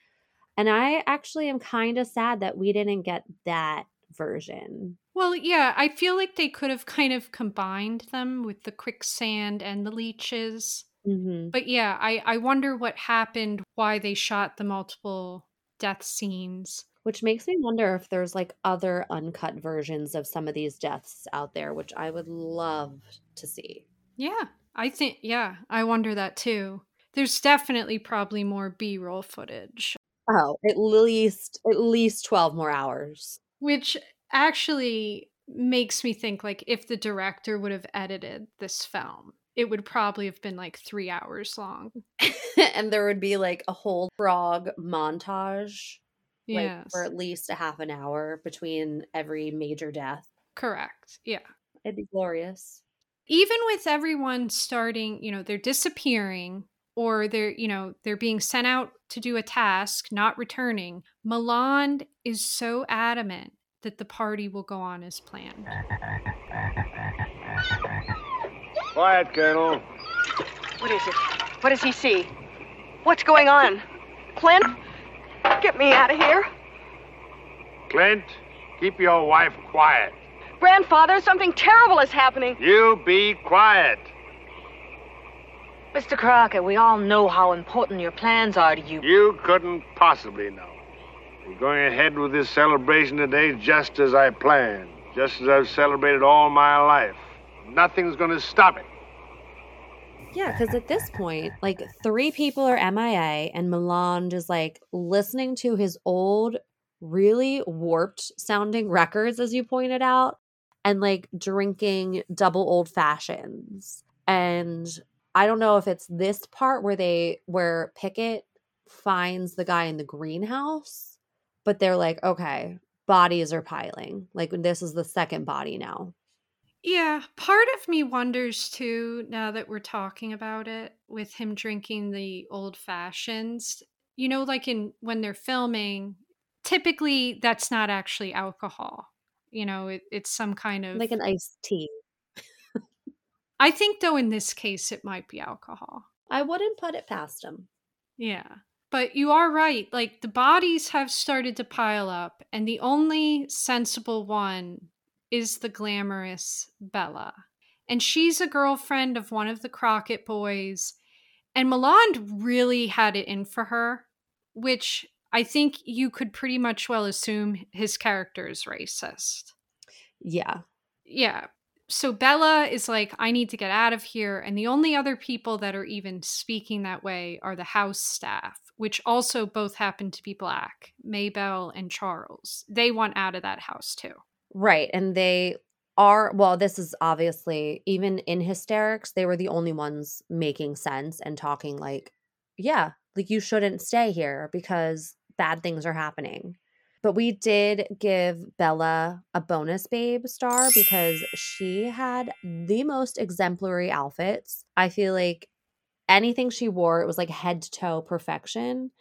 And I actually am kind of sad that we didn't get that version. Well, yeah, I feel like they could have kind of combined them with the quicksand and the leeches. Mm-hmm. But yeah, I, I wonder what happened, why they shot the multiple death scenes. Which makes me wonder if there's like other uncut versions of some of these deaths out there, which I would love to see. Yeah, I think, yeah, I wonder that too. There's definitely probably more B-roll footage. Oh, at least, at least twelve more hours. Which actually makes me think like if the director would have edited this film, it would probably have been like three hours long. And there would be like a whole frog montage. Like yes. For at least a half an hour between every major death. Correct. Yeah. It'd be glorious. Even with everyone starting, you know, they're disappearing or they're, you know, they're being sent out to do a task, not returning. Milland is so adamant that the party will go on as planned. Quiet, Colonel. What is it? What does he see? What's going on? Clint? Get me out of here. Clint, keep your wife quiet. Grandfather, something terrible is happening. You be quiet. Mister Crockett, we all know how important your plans are to you. You couldn't possibly know. We're going ahead with this celebration today just as I planned, just as I've celebrated all my life. Nothing's going to stop it. Yeah, because at this point, like three people are M I A and Milland is like listening to his old, really warped sounding records, as you pointed out, and like drinking double old fashions. And I don't know if it's this part where they where Pickett finds the guy in the greenhouse, but they're like, okay, bodies are piling. Like this is the second body now. Yeah, part of me wonders, too, now that we're talking about it, with him drinking the old fashions. You know, like in when they're filming, typically that's not actually alcohol. You know, it, it's some kind of... like an iced tea. I think, though, in this case, it might be alcohol. I wouldn't put it past him. Yeah, but you are right. Like, the bodies have started to pile up, and the only sensible one... is the glamorous Bella. And she's a girlfriend of one of the Crockett boys. And Milland really had it in for her, which I think you could pretty much well assume his character is racist. Yeah. Yeah. So Bella is like, I need to get out of here. And the only other people that are even speaking that way are the house staff, which also both happen to be Black, Maybelle and Charles. They want out of that house too. Right. And they are, well, this is obviously, even in hysterics, they were the only ones making sense and talking like, yeah, like you shouldn't stay here because bad things are happening. But we did give Bella a bonus babe star because she had the most exemplary outfits. I feel like anything she wore, it was like head to toe perfection.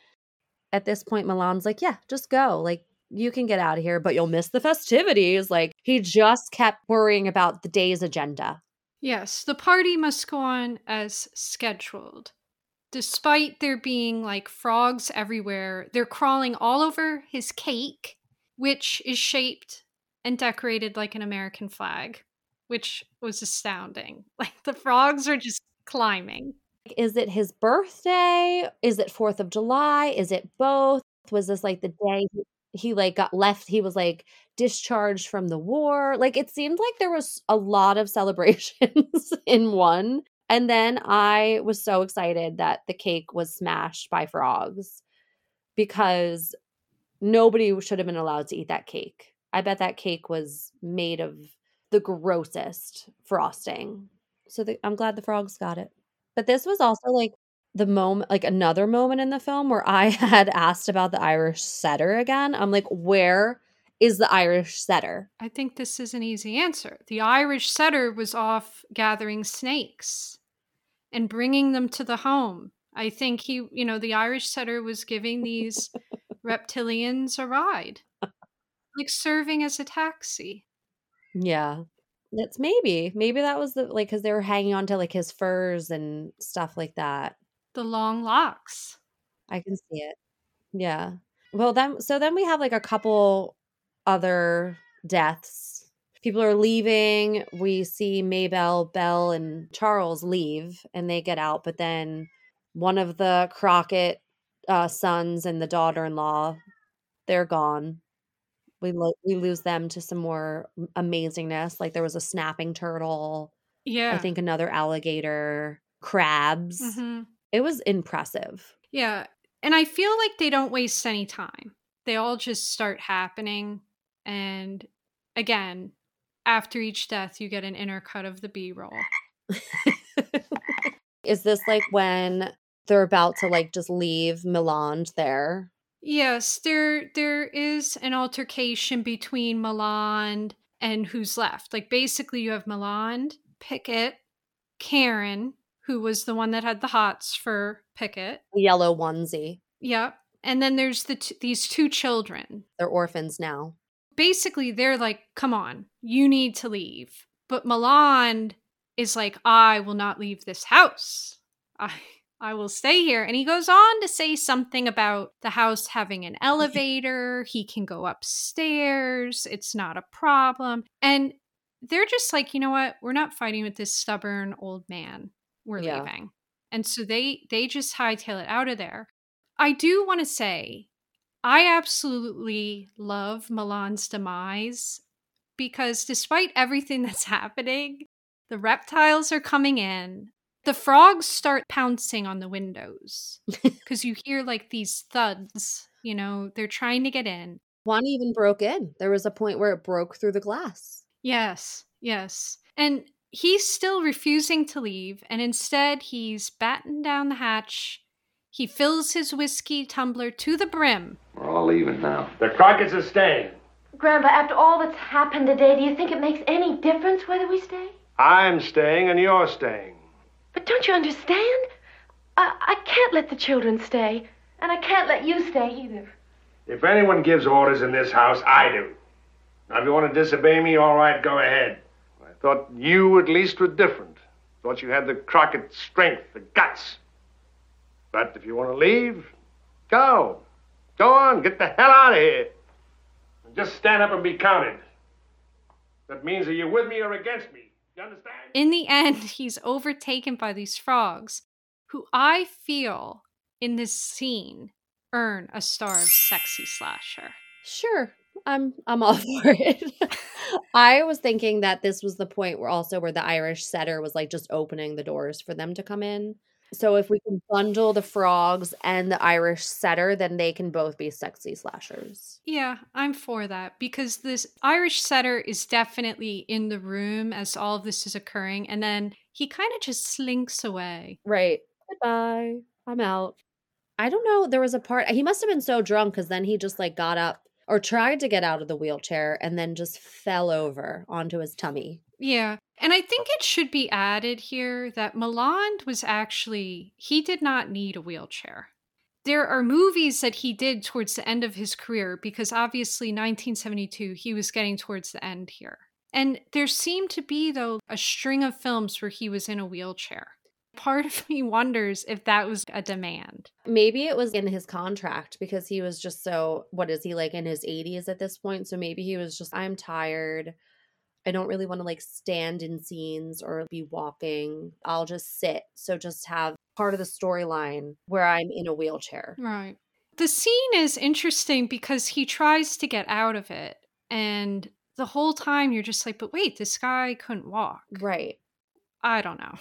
At this point, Miland's like, yeah, just go. Like, you can get out of here, but you'll miss the festivities. Like, he just kept worrying about the day's agenda. Yes, the party must go on as scheduled. Despite there being like frogs everywhere, they're crawling all over his cake, which is shaped and decorated like an American flag, which was astounding. Like the frogs are just climbing. Is it his birthday? Is it fourth of July? Is it both? Was this like the day he like got left? He was like discharged from the war. Like it seemed like there was a lot of celebrations in one. And then I was so excited that the cake was smashed by frogs because nobody should have been allowed to eat that cake. I bet that cake was made of the grossest frosting. So the, I'm glad the frogs got it. But this was also like the moment, like another moment in the film where I had asked about the Irish setter again. I'm like, where is the Irish setter? I think this is an easy answer. The Irish setter was off gathering snakes and bringing them to the home. I think he, you know, the Irish setter was giving these reptilians a ride, like serving as a taxi. Yeah. That's maybe, maybe that was the, like, because they were hanging on to like his furs and stuff like that. The long locks. I can see it. Yeah. Well, then, so then we have like a couple other deaths. People are leaving. We see Maybelle, Belle, and Charles leave and they get out. But then one of the Crockett uh, sons and the daughter-in-law, they're gone. We lo- we lose them to some more amazingness. Like there was a snapping turtle. Yeah. I think another alligator, crabs. Mm-hmm. It was impressive. Yeah. And I feel like they don't waste any time. They all just start happening. And again, after each death, you get an intercut of the B-roll. Is this like when they're about to like just leave Milland there? Yes, there there is an altercation between Milland and who's left. Like basically you have Milland, Pickett, Karen, who was the one that had the hots for Pickett. Yellow onesie. Yeah. And then there's the t- these two children. They're orphans now. Basically, they're like, come on, you need to leave. But Milland is like, I will not leave this house. I... I will stay here. And he goes on to say something about the house having an elevator. He can go upstairs. It's not a problem. And they're just like, you know what? We're not fighting with this stubborn old man. We're yeah. leaving. And so they, they just hightail it out of there. I do want to say, I absolutely love Milan's demise because despite everything that's happening, the reptiles are coming in. The frogs start pouncing on the windows because you hear like these thuds, you know, they're trying to get in. One even broke in. There was a point where it broke through the glass. Yes, yes. And he's still refusing to leave. And instead, he's batting down the hatch. He fills his whiskey tumbler to the brim. We're all leaving now. The Crockett's are staying. Grandpa, after all that's happened today, do you think it makes any difference whether we stay? I'm staying and you're staying. But don't you understand? I, I can't let the children stay, and I can't let you stay either. If anyone gives orders in this house, I do. Now, if you want to disobey me, all right, go ahead. I thought you at least were different. Thought you had the Crockett strength, the guts. But if you want to leave, go. Go on, get the hell out of here. And just stand up and be counted. That means are you with me or against me? You understand? In the end, he's overtaken by these frogs, who I feel in this scene earn a star of sexy slasher. Sure, I'm I'm all for it. I was thinking that this was the point where also where the Irish setter was like just opening the doors for them to come in. So if we can bundle the frogs and the Irish setter, then they can both be sexy slashers. Yeah, I'm for that because this Irish setter is definitely in the room as all of this is occurring. And then he kind of just slinks away. Right. Goodbye. I'm out. I don't know. There was a part. He must have been so drunk because then he just like got up or tried to get out of the wheelchair and then just fell over onto his tummy. Yeah. And I think it should be added here that Milland was actually, he did not need a wheelchair. There are movies that he did towards the end of his career because obviously nineteen seventy-two, he was getting towards the end here. And there seemed to be, though, a string of films where he was in a wheelchair. Part of me wonders if that was a demand. Maybe it was in his contract because he was just so, what is he, like in his eighties at this point? So maybe he was just, I'm tired. I don't really want to like stand in scenes or be walking. I'll just sit. So just have part of the storyline where I'm in a wheelchair. Right. The scene is interesting because he tries to get out of it. And the whole time you're just like, but wait, this guy couldn't walk. Right. I don't know.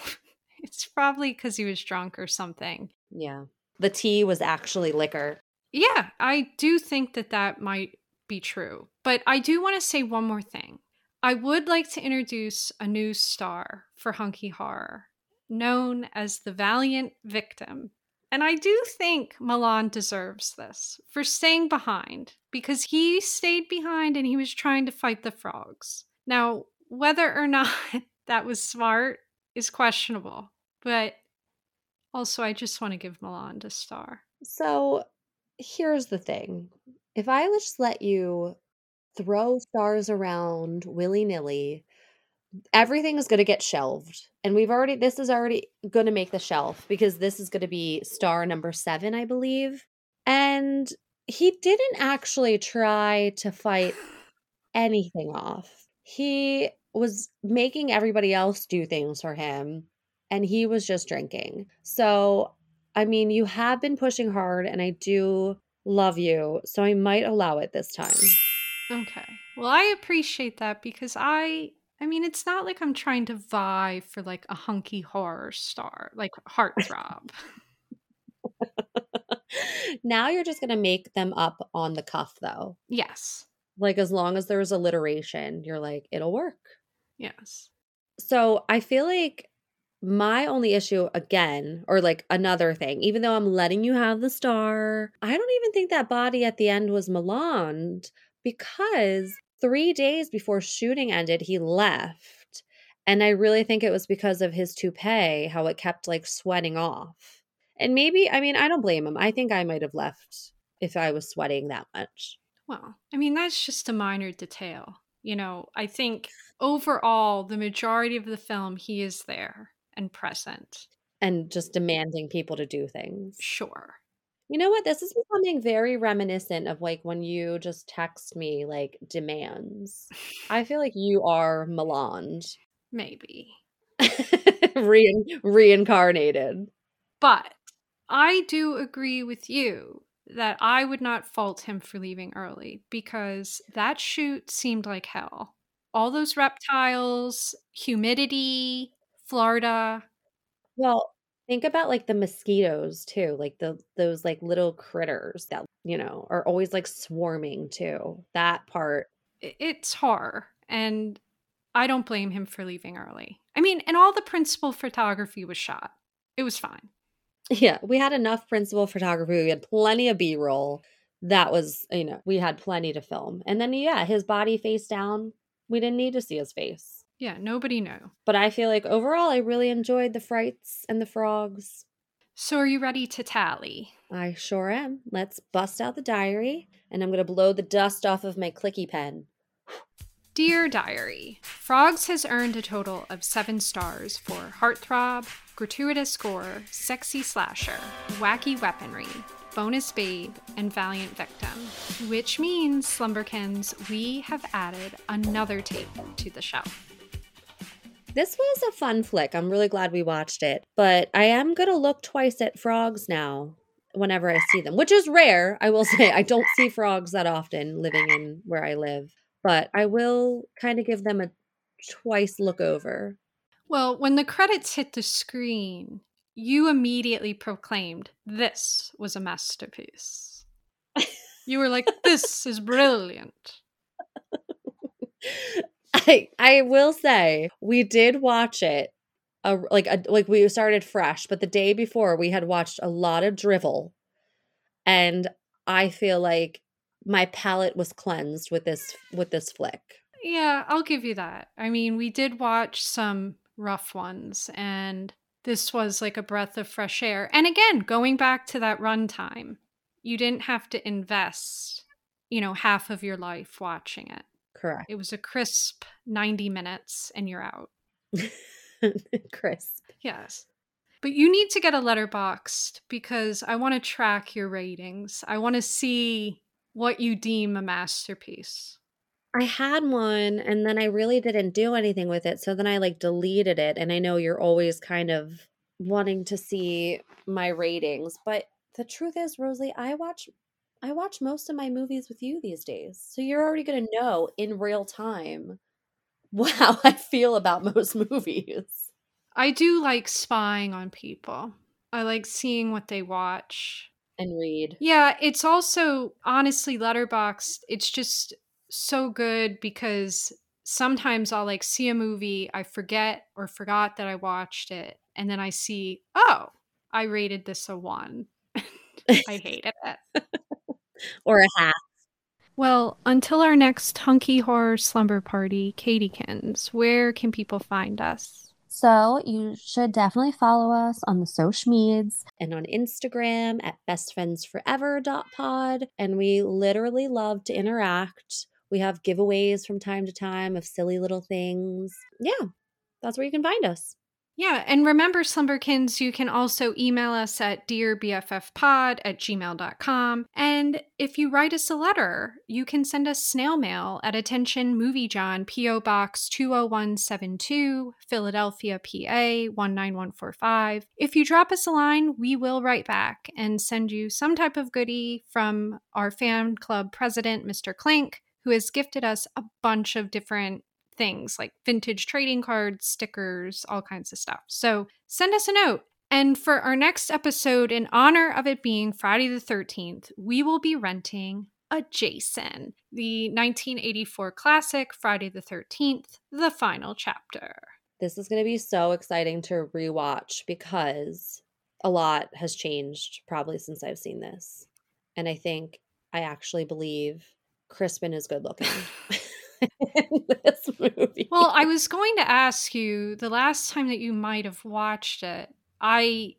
It's probably because he was drunk or something. Yeah. The tea was actually liquor. Yeah, I do think that that might be true. But I do want to say one more thing. I would like to introduce a new star for Hunky Horror, known as the Valiant Victim. And I do think Milland deserves this for staying behind, because he stayed behind and he was trying to fight the frogs. Now, whether or not that was smart is questionable. But also, I just want to give Milland a star. So here's the thing. If I just let you throw stars around willy-nilly, everything is going to get shelved. And we've already, this is already going to make the shelf because this is going to be star number seven, I believe. And he didn't actually try to fight anything off. He was making everybody else do things for him. And he was just drinking. So, I mean, you have been pushing hard and I do love you. So I might allow it this time. Okay. Well, I appreciate that because I, I mean, it's not like I'm trying to vie for like a Hunky Horror star, like heartthrob. Now you're just going to make them up on the cuff though. Yes. Like as long as there's alliteration, you're like, it'll work. Yes. So I feel like my only issue again, or like another thing, even though I'm letting you have the star, I don't even think that body at the end was Milland because three days before shooting ended, he left. And I really think it was because of his toupee, how it kept like sweating off. And maybe, I mean, I don't blame him. I think I might have left if I was sweating that much. Well, I mean, that's just a minor detail. You know, I think overall, the majority of the film, he is there and present. And just demanding people to do things. Sure. You know what? This is becoming very reminiscent of like when you just text me like demands. I feel like you are Milland. Maybe. Re- reincarnated. But I do agree with you that I would not fault him for leaving early because that shoot seemed like hell. All those reptiles, humidity, Florida. Well, think about like the mosquitoes too, like the those like little critters that, you know, are always like swarming too. That part. It's horror. And I don't blame him for leaving early. I mean, and all the principal photography was shot. It was fine. Yeah, we had enough principal photography. We had plenty of B-roll. That was, you know, we had plenty to film. And then, yeah, his body face down. We didn't need to see his face. Yeah, nobody knew. But I feel like overall, I really enjoyed the frights and the frogs. So are you ready to tally? I sure am. Let's bust out the diary. And I'm going to blow the dust off of my clicky pen. Dear Diary, Frogs has earned a total of seven stars for heartthrob, gratuitous gore, sexy slasher, wacky weaponry, bonus babe, and valiant victim. Which means, Slumberkins, we have added another tape to the shelf. This was a fun flick. I'm really glad we watched it. But I am going to look twice at frogs now whenever I see them, which is rare, I will say. I don't see frogs that often living in where I live. But I will kind of give them a twice look over. Well, when the credits hit the screen, you immediately proclaimed, this was a masterpiece. You were like, this is brilliant. I I will say, we did watch it. A, like, a, like we started fresh, but the day before we had watched a lot of drivel. And I feel like my palate was cleansed with this with this flick. Yeah, I'll give you that. I mean, we did watch some rough ones, and this was like a breath of fresh air. And again, going back to that runtime, you didn't have to invest, you know, half of your life watching it. Correct. It was a crisp ninety minutes and you're out. Crisp. Yes. But you need to get a Letterboxd because I want to track your ratings. I want to see what you deem a masterpiece. I had one and then I really didn't do anything with it. So then I like deleted it. And I know you're always kind of wanting to see my ratings. But the truth is, Rosalie, I watch I watch most of my movies with you these days. So you're already going to know in real time how I feel about most movies. I do like spying on people. I like seeing what they watch. And read. Yeah, it's also, honestly, Letterboxd, it's just so good because sometimes I'll like see a movie, I forget or forgot that I watched it, and then I see, oh, I rated this a one. I hated it. Or a half. Well, until our next Hunky Horror Slumber Party, Katiekins, where can people find us? So you should definitely follow us on the social medias and on Instagram at best friends forever dot pod. And we literally love to interact. We have giveaways from time to time of silly little things. Yeah, that's where you can find us. Yeah, and remember, Slumberkins, you can also email us at dear b f f pod at gmail dot com. And if you write us a letter, you can send us snail mail at Attention Movie John, P O. Box two oh one seven two, Philadelphia, P A one nine one four five. If you drop us a line, we will write back and send you some type of goodie from our fan club president, Mister Clink, who has gifted us a bunch of different things like vintage trading cards, stickers, all kinds of stuff. So send us a note. And for our next episode, in honor of it being Friday the thirteenth, we will be renting a Jason, the nineteen eighty-four classic Friday the thirteenth, The Final Chapter. This is going to be so exciting to rewatch because a lot has changed probably since I've seen this. And I think I actually believe Crispin is good looking. In this movie. Well, I was going to ask you the last time that you might have watched it, I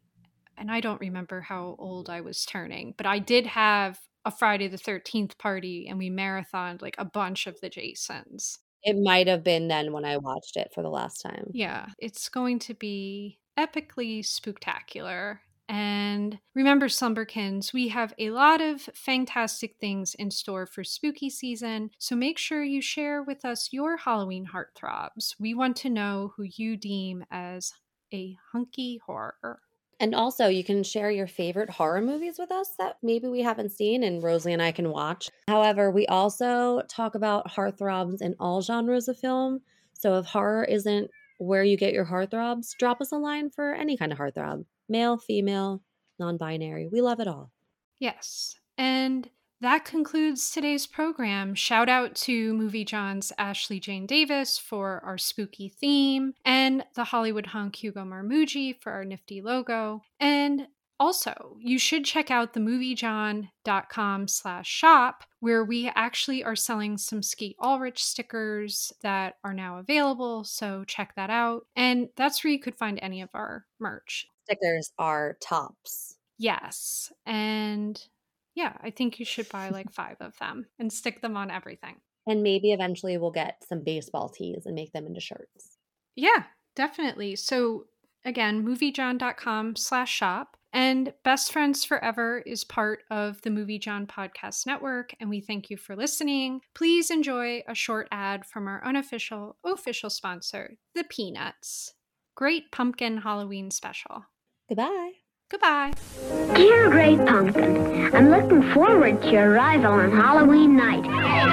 and I don't remember how old I was turning, but I did have a Friday the thirteenth party and we marathoned like a bunch of the Jasons. It might have been then when I watched it for the last time. Yeah, it's going to be epically spooktacular. And remember, Slumberkins, we have a lot of fantastic things in store for spooky season, so make sure you share with us your Halloween heartthrobs. We want to know who you deem as a hunky horror. And also, you can share your favorite horror movies with us that maybe we haven't seen and Rosalie and I can watch. However, we also talk about heartthrobs in all genres of film, so if horror isn't where you get your heartthrobs, drop us a line for any kind of heartthrob. Male, female, non-binary. We love it all. Yes. And that concludes today's program. Shout out to Movie John's Ashley Jane Davis for our spooky theme and the Hollywood hunk Hugo Marmucci for our nifty logo. And also, you should check out the movie john dot com slash shop, where we actually are selling some Skeet Ulrich stickers that are now available. So check that out. And that's where you could find any of our merch. Stickers are tops. Yes. And yeah, I think you should buy like five of them and stick them on everything. And maybe eventually we'll get some baseball tees and make them into shirts. Yeah, definitely. So again, movie john dot com slash shop. And Best Friends Forever is part of the Movie John Podcast Network, and we thank you for listening. Please enjoy a short ad from our unofficial, official sponsor, The Peanuts. Great Pumpkin Halloween Special. Goodbye. Goodbye. Dear Great Pumpkin, I'm looking forward to your arrival on Halloween night.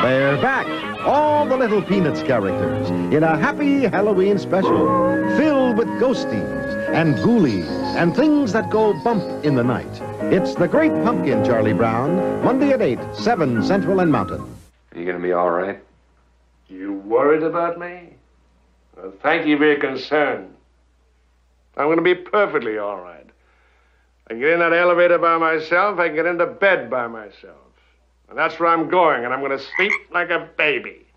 They're back, all the little Peanuts characters, in a happy Halloween special, filled with ghosties and ghoulies and things that go bump in the night. It's The Great Pumpkin, Charlie Brown, Monday at eight, seven Central and Mountain. Are you going to be all right? You worried about me? Well, thank you for your concern. I'm going to be perfectly all right. I can get in that elevator by myself. I can get into bed by myself. And that's where I'm going, and I'm going to sleep like a baby.